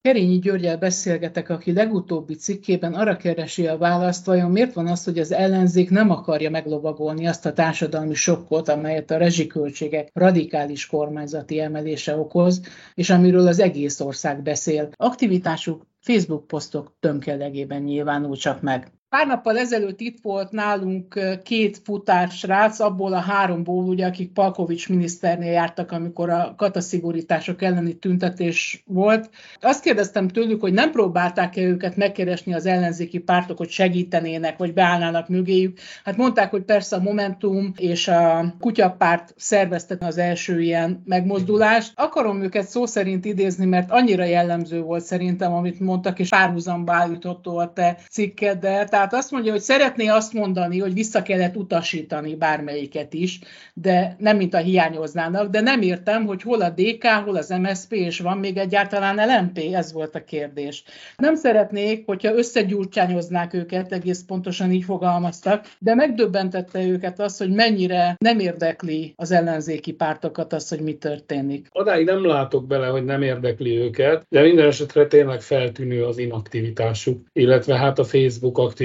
Kerényi Györggyel beszélgetek, aki legutóbbi cikkében arra keresi a választ, vajon miért van az, hogy az ellenzék nem akarja meglovagolni azt a társadalmi sokkot, amelyet a rezsiköltségek radikális kormányzati emelése okoz, és amiről az egész ország beszél. Aktivitásuk Facebook posztok tömkelegében nyilvánul csak meg. Pár nappal ezelőtt itt volt nálunk két futársrác, abból a háromból, ugye, akik Palkovics miniszternél jártak, amikor a kataszigorítások elleni tüntetés volt. Azt kérdeztem tőlük, hogy nem próbálták-e őket megkeresni az ellenzéki pártok, hogy segítenének, vagy beállnának mögéjük. Hát mondták, hogy persze a Momentum és a Kutyapárt szervezte az első ilyen megmozdulást. Akarom őket szó szerint idézni, mert annyira jellemző volt szerintem, amit mondtak, és párhuzamba állítottó a te cikkedet. Tehát azt mondja, hogy szeretné azt mondani, hogy vissza kellett utasítani bármelyiket is, de nem mint a hiányoznának, de nem értem, hogy hol a DK, hol az MSZP, és van még egyáltalán LMP, ez volt a kérdés. Nem szeretnék, hogyha összegyurcsányoznák őket, egész pontosan így fogalmaztak, de megdöbbentette őket az, hogy mennyire nem érdekli az ellenzéki pártokat az, hogy mi történik. Odáig nem látok bele, hogy nem érdekli őket, de minden esetre tényleg feltűnő az inaktivitásuk, illetve hát a Facebook aktivitás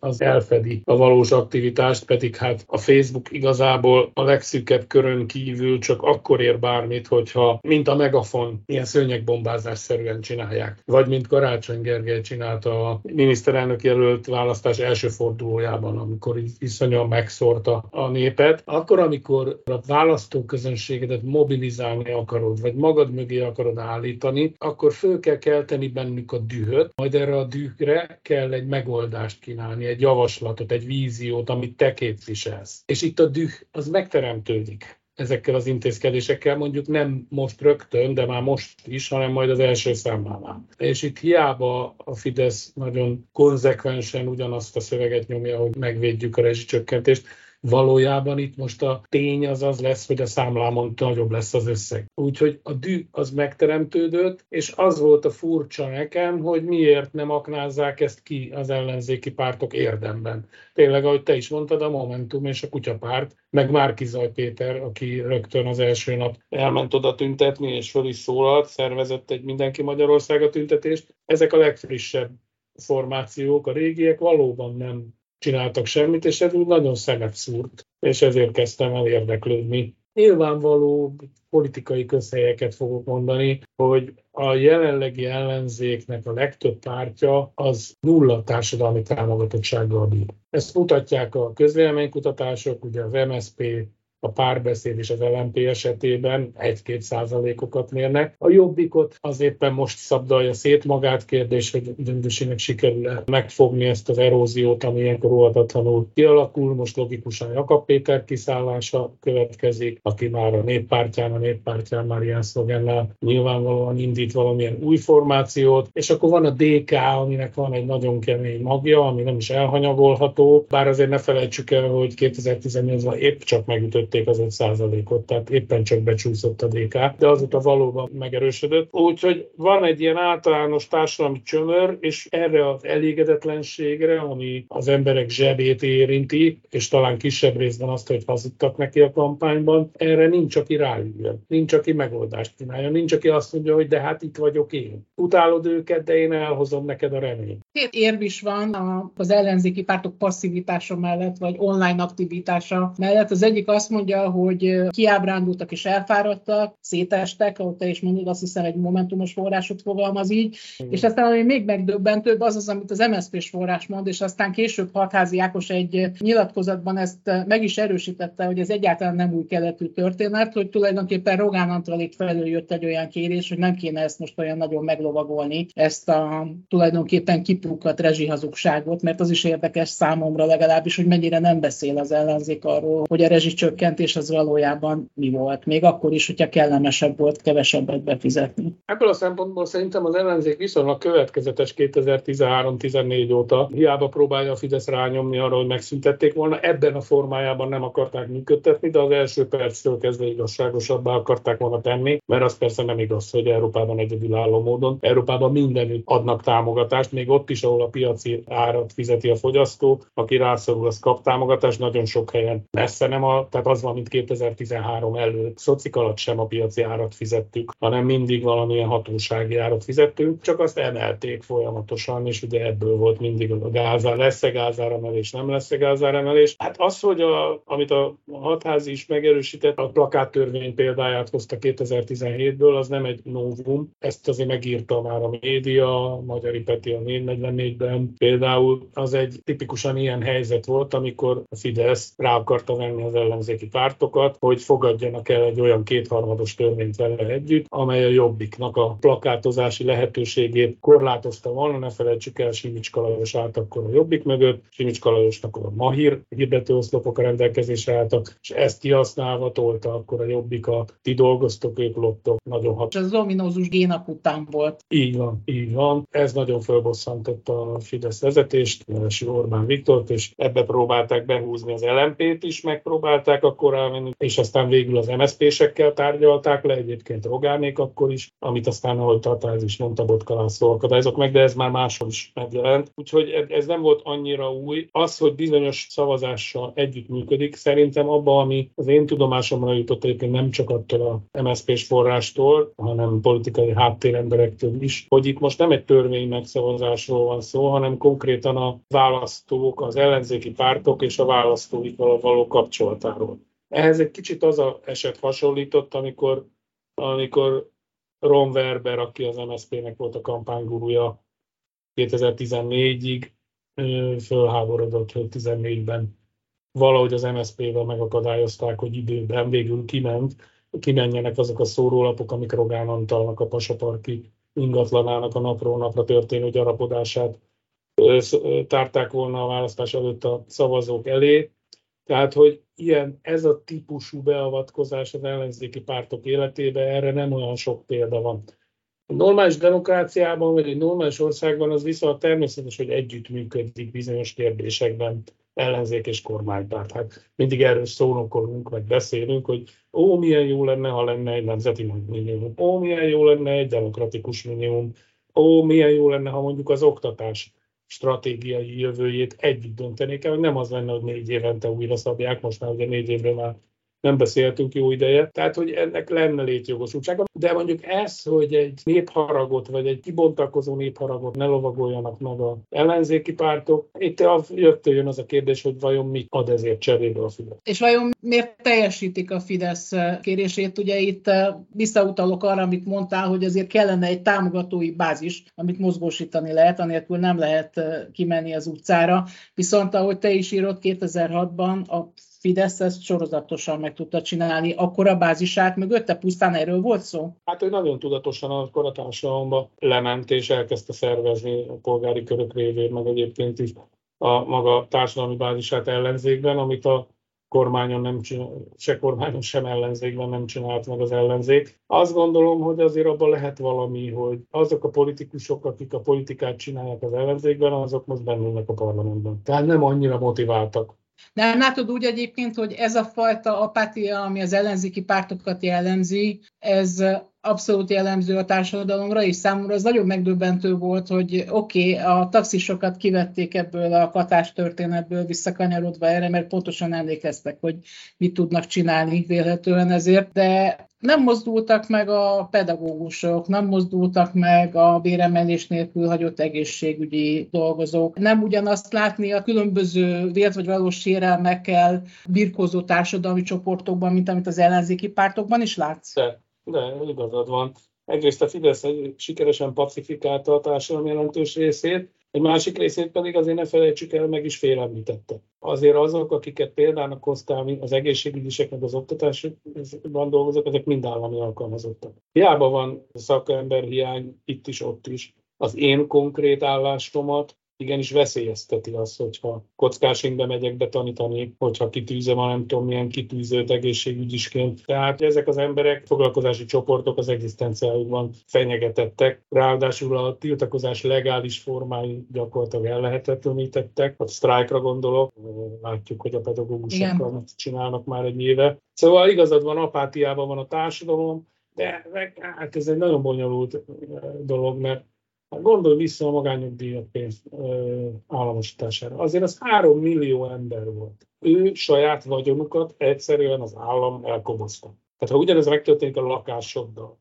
az elfedi a valós aktivitást, pedig hát a Facebook igazából a legszűkebb körön kívül csak akkor ér bármit, hogyha mint a Megafon ilyen szőnyegbombázásszerűen csinálják, vagy mint Karácsony Gergely csinálta a miniszterelnök jelölt választás első fordulójában, amikor iszonyan megszórta a népet. Akkor, amikor a választóközönségedet mobilizálni akarod, vagy magad mögé akarod állítani, akkor föl kell kelteni bennük a dühöt, majd erre a dühre kell egy megoldást kínálni, egy javaslatot, egy víziót, amit te képviselsz. És itt a düh, az megteremtődik ezekkel az intézkedésekkel, mondjuk nem most rögtön, de már most is, hanem majd az első számlánál. És itt hiába a Fidesz nagyon konzekvensen ugyanazt a szöveget nyomja, hogy megvédjük a rezsicsökkentést, valójában itt most a tény az lesz, hogy a számlámon nagyobb lesz az összeg. Úgyhogy a düh az megteremtődött, és az volt a furcsa nekem, hogy miért nem aknázzák ezt ki az ellenzéki pártok érdemben. Tényleg, ahogy te is mondtad, a Momentum és a Kutyapárt, meg Márki-Zay Péter, aki rögtön az első nap elment oda tüntetni, és föl is szólalt, szervezett egy Mindenki Magyarországa tüntetést. Ezek a legfrissebb formációk, a régiek valóban nem csináltak semmit, és ez úgy nagyon szemet szúrt, és ezért kezdtem el érdeklődni. Nyilvánvaló politikai közhelyeket fogok mondani, hogy a jelenlegi ellenzéknek a legtöbb pártja az nulla társadalmi támogatottsággal bír. Ezt mutatják a közvéleménykutatások, ugye az MSZP, a Párbeszéd és az LMP esetében 1-2% mérnek. A Jobbikot az éppen most szabdalja szét magát, kérdés, hogy döntősének sikerül megfogni ezt az eróziót, ami ilyenkor óhatatlanul kialakul. Most logikusan Jakab Péter kiszállása következik, aki már a néppártyán már ilyen szlogennel nyilvánvalóan indít valamilyen új formációt. És akkor van a DK, aminek van egy nagyon kemény magja, ami nem is elhanyagolható. Bár azért ne felejtsük el, hogy 2018-ban épp csak megütött az 5%-ot, tehát éppen csak becsúszott a DK, de azóta valóban megerősödött. Úgyhogy van egy ilyen általános társadalmi csömör, és erre az elégedetlenségre, ami az emberek zsebét érinti, és talán kisebb részben azt, hogy hazudtak neki a kampányban, erre nincs, aki ráüljön, nincs, aki megoldást kínálja, nincs, aki azt mondja, hogy de hát itt vagyok én. Utálod őket, de én elhozom neked a reményt. Két érv is van az ellenzéki pártok passzivitása mellett, vagy online aktivitása mellett. Az egyik azt mondja, hogy kiábrándultak és elfáradtak, szétestek, ahogy te is mondod, azt hiszem egy momentumos forrásot fogalmaz így, és aztán ami még megdöbbentőbb, az, amit az MSZP-s forrás mond, és aztán később Halkázi Ákos egy nyilatkozatban ezt meg is erősítette, hogy ez egyáltalán nem új keletű történet, hogy tulajdonképpen Rogán Antalék felől jött egy olyan kérés, hogy nem kéne ezt most olyan nagyon meglovagolni, ezt a tulajdonképpen kipukkadt rezsihazugságot, mert az is érdekes számomra legalábbis, hogy mennyire nem beszél az ellenzék arról, hogy a rezsicsökkentés csökkentés az valójában mi volt, még akkor is, hogyha kellemesebb volt kevesebbet befizetni. Ebből a szempontból szerintem az ellenzék viszonylag következetes 2013-14 óta. Hiába próbálja a Fidesz rányomni arra, hogy megszüntették volna, ebben a formájában nem akarták működtetni, de az első perctől kezdve igazságosabbá akarták volna tenni, mert az persze nem igaz, hogy Európában egyedülálló módon. Európában mindenütt adnak támogatást, még ott is, ahol a piaci árat fizeti a fogyasztó, aki rászorul, az kap támogatást, nagyon sok helyen. Messze nem tehát az van, mint 2013 előtt. Szocik alatt sem a piaci árat fizettük, hanem mindig valamilyen hatósági árat fizettünk, csak azt emelték folyamatosan, és ugye ebből volt mindig a gázár, lesz-e gázáremelés, nem lesz-e gázáremelés. Hát az, hogy amit a Hatházi is megerősített, a plakáttörvény példáját hozta 2017-ből, az nem egy novum. Ezt azért megírta már a média, a Magyari Peti a 444-ben. Például az egy tipikusan ilyen helyzet volt, amikor a Fidesz rá akarta venni az ellenzéki pártokat, hogy fogadjanak el egy olyan kétharmados törvényt vele együtt, amely a Jobbiknak a plakátozási lehetőségét korlátozta volna. Ne felejtsük el, Simicska Lajos állt akkor a Jobbik mögött, Simicska Lajosnak a Mahir hirdetőoszlopok a rendelkezésre álltak, és ezt kihasználva tolta akkor a Jobbik a ti dolgoztok, ők loptok, nagyon hat. És az ominózus génap után volt. Így van, így van. Ez nagyon fölbosszantotta a Fidesz vezetést, Orbán Viktort, és ebbe próbálták behúzni az LMP-t is, megpróbálták akkor elmenni, és aztán végül az MSZP-sekkel tárgyalták le, egyébként Rogánék akkor is, amit aztán, ahogy Tatáz is mondta, Botkalászló akadályozok meg, de ez már máshol is megjelent. Úgyhogy ez nem volt annyira új. Az, hogy bizonyos szavazással együttműködik, szerintem abban, ami az én tudomásomra jutott egyébként nem csak attól a MSZP-s forrástól, hanem politikai háttéremberektől is, hogy itt most nem egy törvény megszavazásról van szó, hanem konkrétan a választók, az ellenzéki pártok és a választóikkal való kapcsolatáról. Ehhez egy kicsit az a eset hasonlított, amikor Ron Werber, aki az MSZP-nek volt a kampánygurúja 2014-ig, fölháborodott, hogy 2014-ben valahogy az MSZP-vel megakadályozták, hogy időben végül kimenjenek azok a szórólapok, amik Rogán Antalnak a Pasaparki ingatlanának a napról napra történő gyarapodását tárták volna a választás előtt a szavazók elé. Tehát, hogy ez a típusú beavatkozás az ellenzéki pártok életébe, erre nem olyan sok példa van. A normális demokráciában, vagy egy normális országban az viszont természetes, hogy együttműködik bizonyos kérdésekben ellenzék és kormánypárt. Hát mindig erről szónokolunk, meg beszélünk, hogy milyen jó lenne, ha lenne egy nemzeti minimum, milyen jó lenne egy demokratikus minimum, milyen jó lenne, ha mondjuk az oktatás stratégiai jövőjét együtt döntenék el, hogy nem az lenne, hogy 4 évente újra szabják, most már ugye 4 évre már nem beszéltünk jó ideje, tehát hogy ennek lenne létjogosultsága. De mondjuk ez, hogy egy népharagot, vagy egy kibontakozó népharagot ne lovagoljanak meg az ellenzéki pártok, itt jöttől jön az a kérdés, hogy vajon mit ad ezért cserébe a Fidesz. És vajon miért teljesítik a Fidesz kérését? Ugye itt visszautalok arra, amit mondtál, hogy azért kellene egy támogatói bázis, amit mozgósítani lehet, anélkül nem lehet kimenni az utcára. Viszont ahogy te is írod, 2006-ban a Fidesz ezt sorozatosan meg tudta csinálni, akkor a bázisát mögötte pusztán erről volt szó? Hát ő nagyon tudatosan akkor a társadalomba lement és elkezdte szervezni a polgári körök révén, meg egyébként is a maga társadalmi bázisát ellenzékben, amit a kormányon nem csinál, se kormányon, sem ellenzékben nem csinált meg az ellenzék. Azt gondolom, hogy azért abban lehet valami, hogy azok a politikusok, akik a politikát csinálják az ellenzékben, azok most bennülnek a parlamentben. Tehát nem annyira motiváltak. Nem látod úgy egyébként, hogy ez a fajta apátia, ami az ellenzéki pártokat jellemzi, ez abszolút jellemző a társadalomra, és számomra az nagyon megdöbbentő volt, hogy a taxisokat kivették ebből a katás történetből visszakanyarodva erre, mert pontosan emlékeztek, hogy mit tudnak csinálni vélhetően ezért, de nem mozdultak meg a pedagógusok, nem mozdultak meg a béremelés nélkül hagyott egészségügyi dolgozók. Nem ugyanazt látni a különböző vélt vagy valós sérelmekkel birkózó társadalmi csoportokban, mint amit az ellenzéki pártokban is látsz? De igazad van. Egyrészt a Fidesz sikeresen pacifikálta a társadalom jelentős részét, egy másik részét pedig azért ne felejtsük el, meg is félemlítette. Azért azok, akiket példának hoztál, az egészségügyisek, meg az oktatásban dolgozók, ezek mind állami alkalmazottak. Hiába van szakemberhiány itt is, ott is. Az én konkrét állásomat igenis veszélyezteti azt, hogyha kockásingbe megyek betanítani, hogyha kitűzöm a nem tudom milyen kitűzőt egészségügyisként. Tehát ezek az emberek, foglalkozási csoportok az egzisztenciájukban fenyegetettek. Ráadásul a tiltakozás legális formái gyakorlatilag ellehetetlenítettek. A sztrájkra gondolok, látjuk, hogy a pedagógusokkal azt csinálnak már egy éve. Szóval igazad van, apátiában van a társadalom, de hát ez egy nagyon bonyolult dolog, mert gondolj vissza a magányugdíjat pénz államosítására. Azért az 3 millió ember volt. Ő saját vagyonukat egyszerűen az állam elkobozta. Tehát ha ugyanez megtörténik a lakásoddal,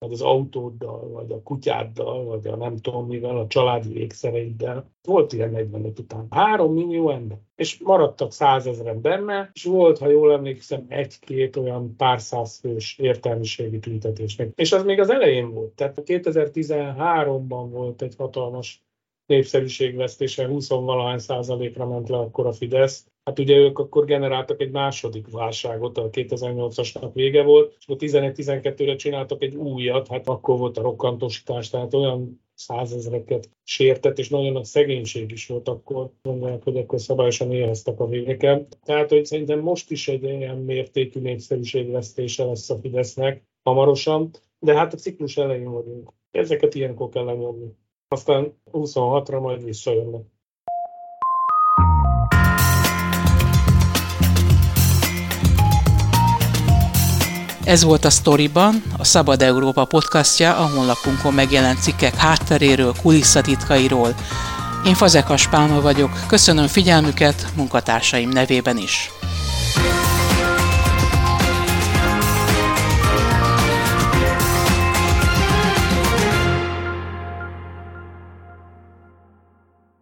vagy az autóddal, vagy a kutyáddal, vagy a nem tudom mivel, a családi ékszereiddel, volt ilyen 45 után. 3 millió ember. És maradtak 100 ezeren benne, és volt, ha jól emlékszem, 1-2 olyan pár százfős értelmiségi tüntetésnek. És az még az elején volt. Tehát 2013-ban volt egy hatalmas népszerűségvesztése, 20-valahány százalékra ment le akkor a Fidesz. Hát ugye ők akkor generáltak egy második válságot, a 2008-asnak vége volt, és akkor 11-12-re csináltak egy újat, hát akkor volt a rokkantosítás, tehát olyan 100 ezreket sértett, és nagyon nagy szegénység is volt akkor, mondják, hogy akkor szabályosan éreztek a végeken. Tehát, hogy szerintem most is egy ilyen mértékű népszerűségvesztése lesz a Fidesznek hamarosan, de hát a ciklus elején vagyunk. Ezeket ilyenkor kell lenyomni. Aztán 26-ra majd visszajönnek. Ez volt a Sztoriban, a Szabad Európa podcastja, a honlapunkon megjelent cikkek hátteréről, kulisszatitkairól. Én Fazekas Pálma vagyok, köszönöm figyelmüket munkatársaim nevében is.